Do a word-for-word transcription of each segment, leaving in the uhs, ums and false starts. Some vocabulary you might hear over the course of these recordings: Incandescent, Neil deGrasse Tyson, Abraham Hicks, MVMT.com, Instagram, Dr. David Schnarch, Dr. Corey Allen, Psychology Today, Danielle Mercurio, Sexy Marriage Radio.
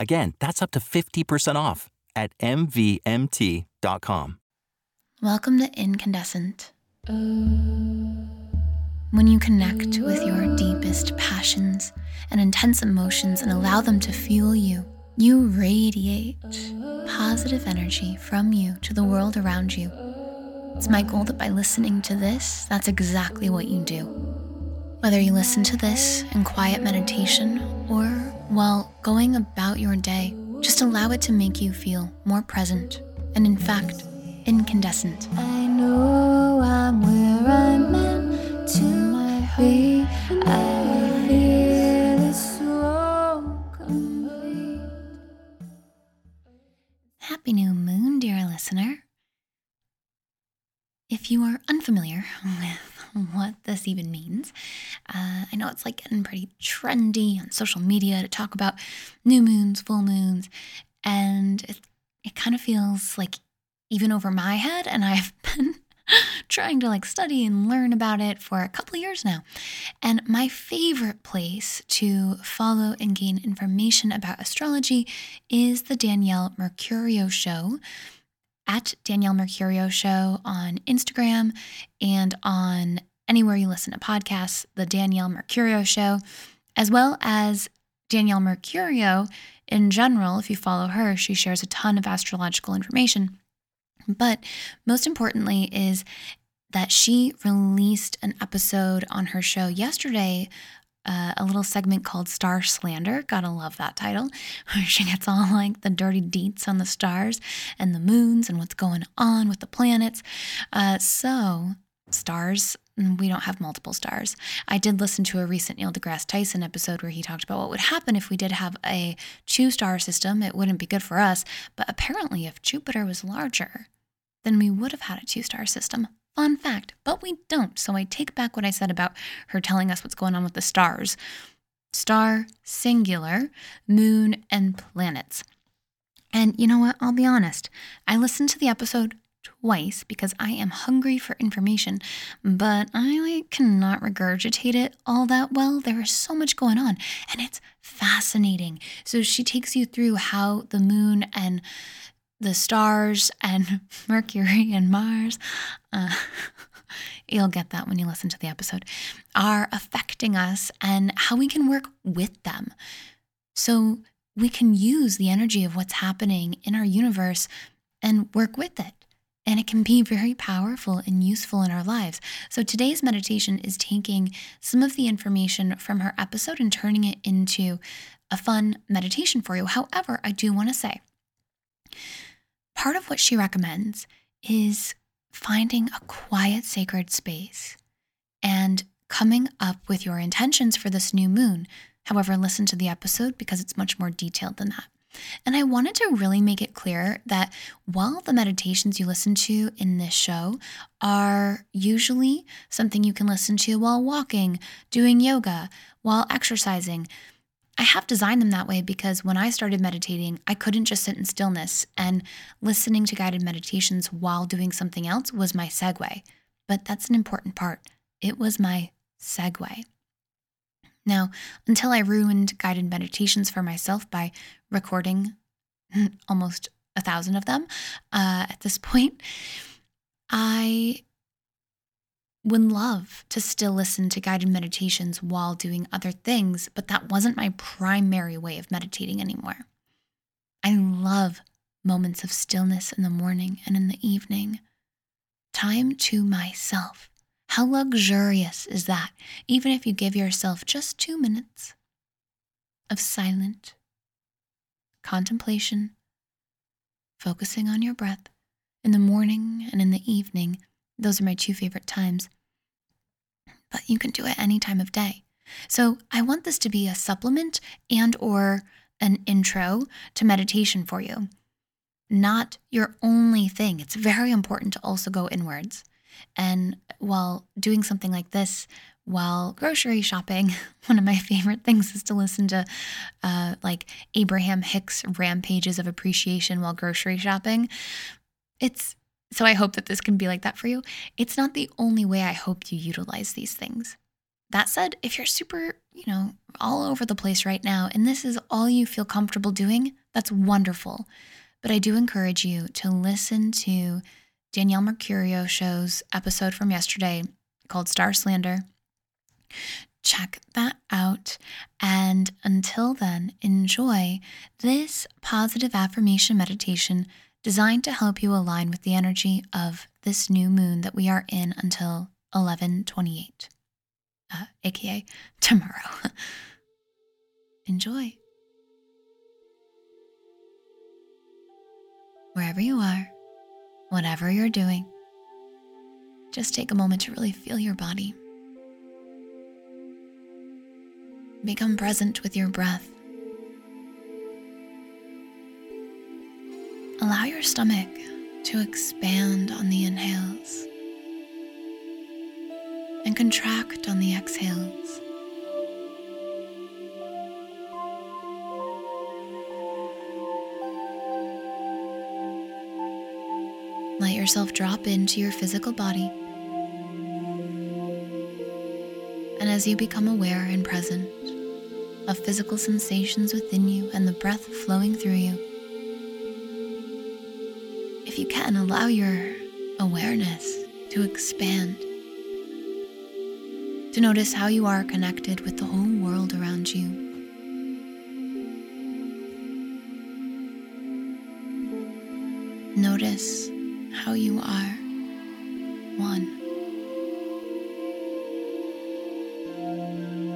Again, that's up to fifty percent off at M V M T dot com. Welcome to Incandescent. When you connect with your deepest passions and intense emotions and allow them to fuel you, you radiate positive energy from you to the world around you. It's my goal that by listening to this, that's exactly what you do. Whether you listen to this in quiet meditation or while going about your day, just allow it to make you feel more present and, in fact, incandescent. I know I'm where I'm meant to be. I feel so complete. Happy new moon, dear listener. If you are unfamiliar with what this even means, uh, I know it's like getting pretty trendy on social media to talk about new moons, full moons, and it, it kind of feels like even over my head, and I've been trying to like study and learn about it for a couple of years now. And my favorite place to follow and gain information about astrology is the Danielle Mercurio Show, at Danielle Mercurio Show on Instagram and on anywhere you listen to podcasts, the Danielle Mercurio Show, as well as Danielle Mercurio in general. If you follow her, she shares a ton of astrological information. But most importantly is that she released an episode on her show yesterday, Uh, a little segment called Star Slander. Gotta love that title, where she gets all like the dirty deets on the stars and the moons and what's going on with the planets. Uh, so stars, we don't have multiple stars. I did listen to a recent Neil deGrasse Tyson episode where he talked about what would happen if we did have a two star system. It wouldn't be good for us, but apparently if Jupiter was larger, then we would have had a two star system. Fun fact, but we don't. So I take back what I said about her telling us what's going on with the stars. Star, singular, moon, and planets. And you know what? I'll be honest. I listened to the episode twice because I am hungry for information, but I like, cannot regurgitate it all that well. There is so much going on, and it's fascinating. So she takes you through how the moon and the stars and Mercury and Mars, uh, you'll get that when you listen to the episode, are affecting us and how we can work with them. So we can use the energy of what's happening in our universe and work with it. And it can be very powerful and useful in our lives. So today's meditation is taking some of the information from her episode and turning it into a fun meditation for you. However, I do want to say, part of what she recommends is finding a quiet, sacred space and coming up with your intentions for this new moon. However, listen to the episode because it's much more detailed than that. And I wanted to really make it clear that while the meditations you listen to in this show are usually something you can listen to while walking, doing yoga, while exercising, I have designed them that way because when I started meditating, I couldn't just sit in stillness, and listening to guided meditations while doing something else was my segue. But that's an important part. It was my segue. Now, until I ruined guided meditations for myself by recording almost a thousand of them uh, at this point, I would love to still listen to guided meditations while doing other things, but that wasn't my primary way of meditating anymore. I love moments of stillness in the morning and in the evening. Time to myself. How luxurious is that, even if you give yourself just two minutes of silent contemplation, focusing on your breath in the morning and in the evening. Those are my two favorite times, but you can do it any time of day. So I want this to be a supplement and or an intro to meditation for you, not your only thing. It's very important to also go inwards. And while doing something like this, while grocery shopping, one of my favorite things is to listen to uh, like Abraham Hicks' Rampages of Appreciation while grocery shopping. It's so I hope that this can be like that for you. It's not the only way I hope you utilize these things. That said, if you're super, you know, all over the place right now, and this is all you feel comfortable doing, that's wonderful. But I do encourage you to listen to Danielle Mercurio show's episode from yesterday called Star Slander. Check that out. And until then, enjoy this positive affirmation meditation designed to help you align with the energy of this new moon that we are in until eleven twenty-eight, uh, aka tomorrow. Enjoy. Wherever you are, whatever you're doing, just take a moment to really feel your body. Become present with your breath. Allow your stomach to expand on the inhales and contract on the exhales. Let yourself drop into your physical body. And as you become aware and present of physical sensations within you and the breath flowing through you, if you can, allow your awareness to expand, to notice how you are connected with the whole world around you. Notice how you are one.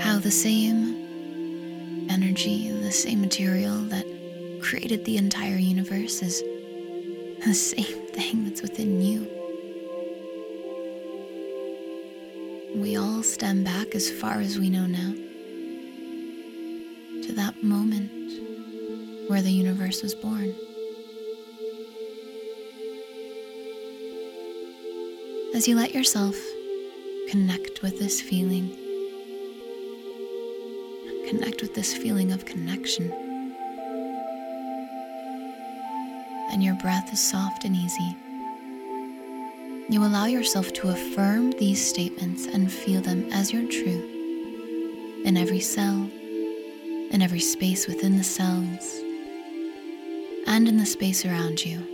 How the same energy, the same material that created the entire universe is the same thing that's within you. We all stem back as far as we know now to that moment where the universe was born. As you let yourself connect with this feeling, connect with this feeling of connection, and your breath is soft and easy, you allow yourself to affirm these statements and feel them as your truth in every cell, in every space within the cells, and in the space around you.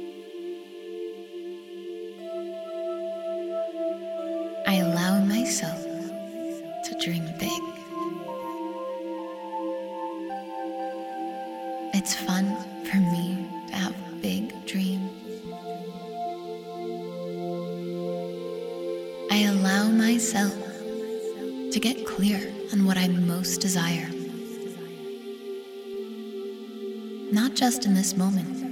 I allow myself to dream big. It's fun for me to have big dreams. I allow myself to get clear on what I most desire. Not just in this moment,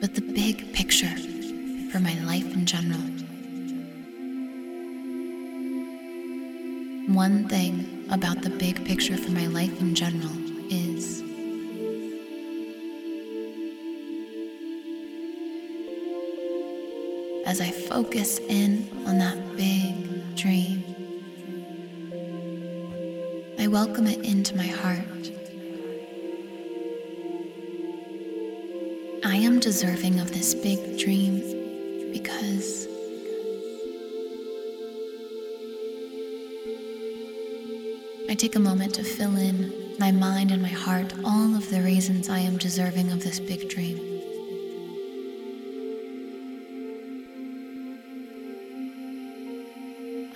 but the big picture for my life in general. One thing about the big picture for my life in general is as I focus in on that big dream, I welcome it into my heart. I am deserving of this big dream because I take a moment to fill in my mind and my heart all of the reasons I am deserving of this big dream.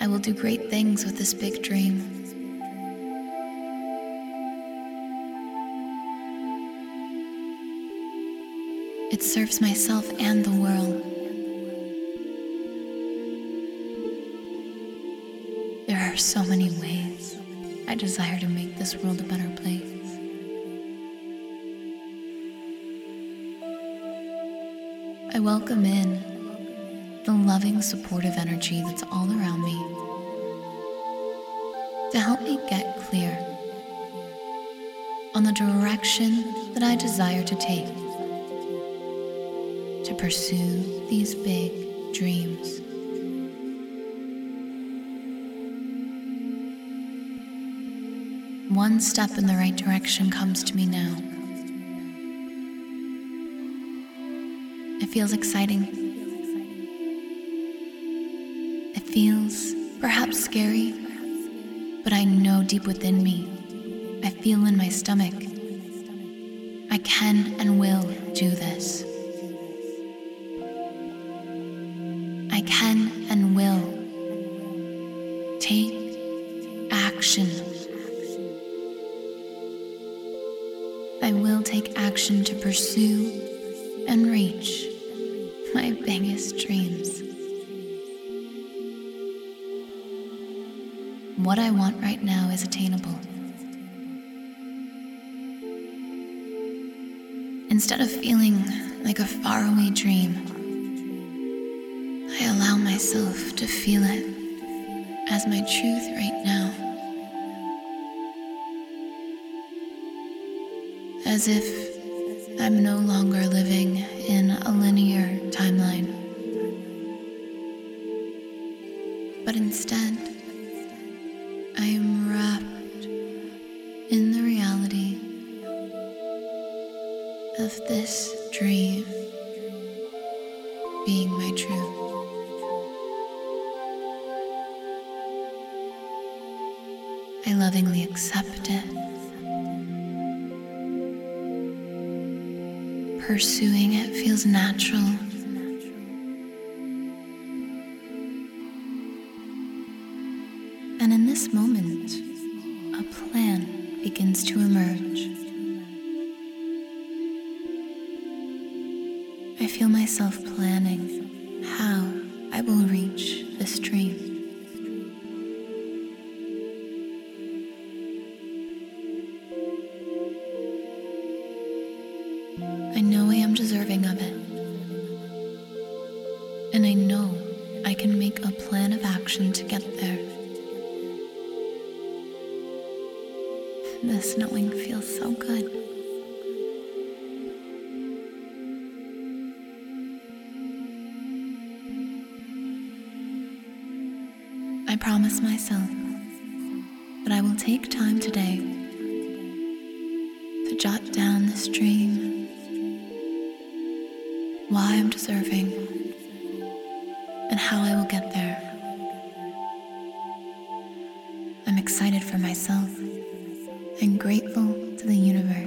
I will do great things with this big dream. It serves myself and the world. There are so many ways I desire to make this world a better place. I welcome in the loving, supportive energy that's all around me to help me get clear on the direction that I desire to take to pursue these big dreams. One step in the right direction comes to me now. It feels exciting. It feels perhaps scary, but I know deep within me, I feel in my stomach, I can and will do this. I can and will take action. I will take action to pursue and reach my biggest dreams. What I want right now is attainable. Instead of feeling like a faraway dream, I allow myself to feel it as my truth right now. As if I'm no longer living in a linear timeline, but instead, I am wrapped in the reality of this dream being my truth. I lovingly accept it. Pursuing it feels natural. And in this moment, a plan begins to emerge. I feel myself planning how I will reach this dream. I know I am deserving of it, and I know I can make a plan of action to get there. This knowing feels so good. I promise myself that I will take time today to jot down this dream, why I'm deserving, and how I will get there. I'm excited for myself and grateful to the universe.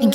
Thank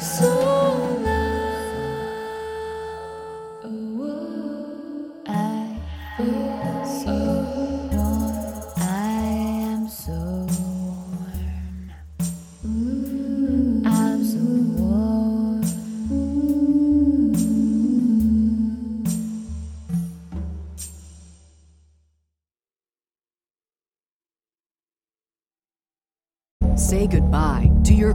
So low, I feel so warm, I am so warm, ooh, I'm so warm, ooh. goodbye to your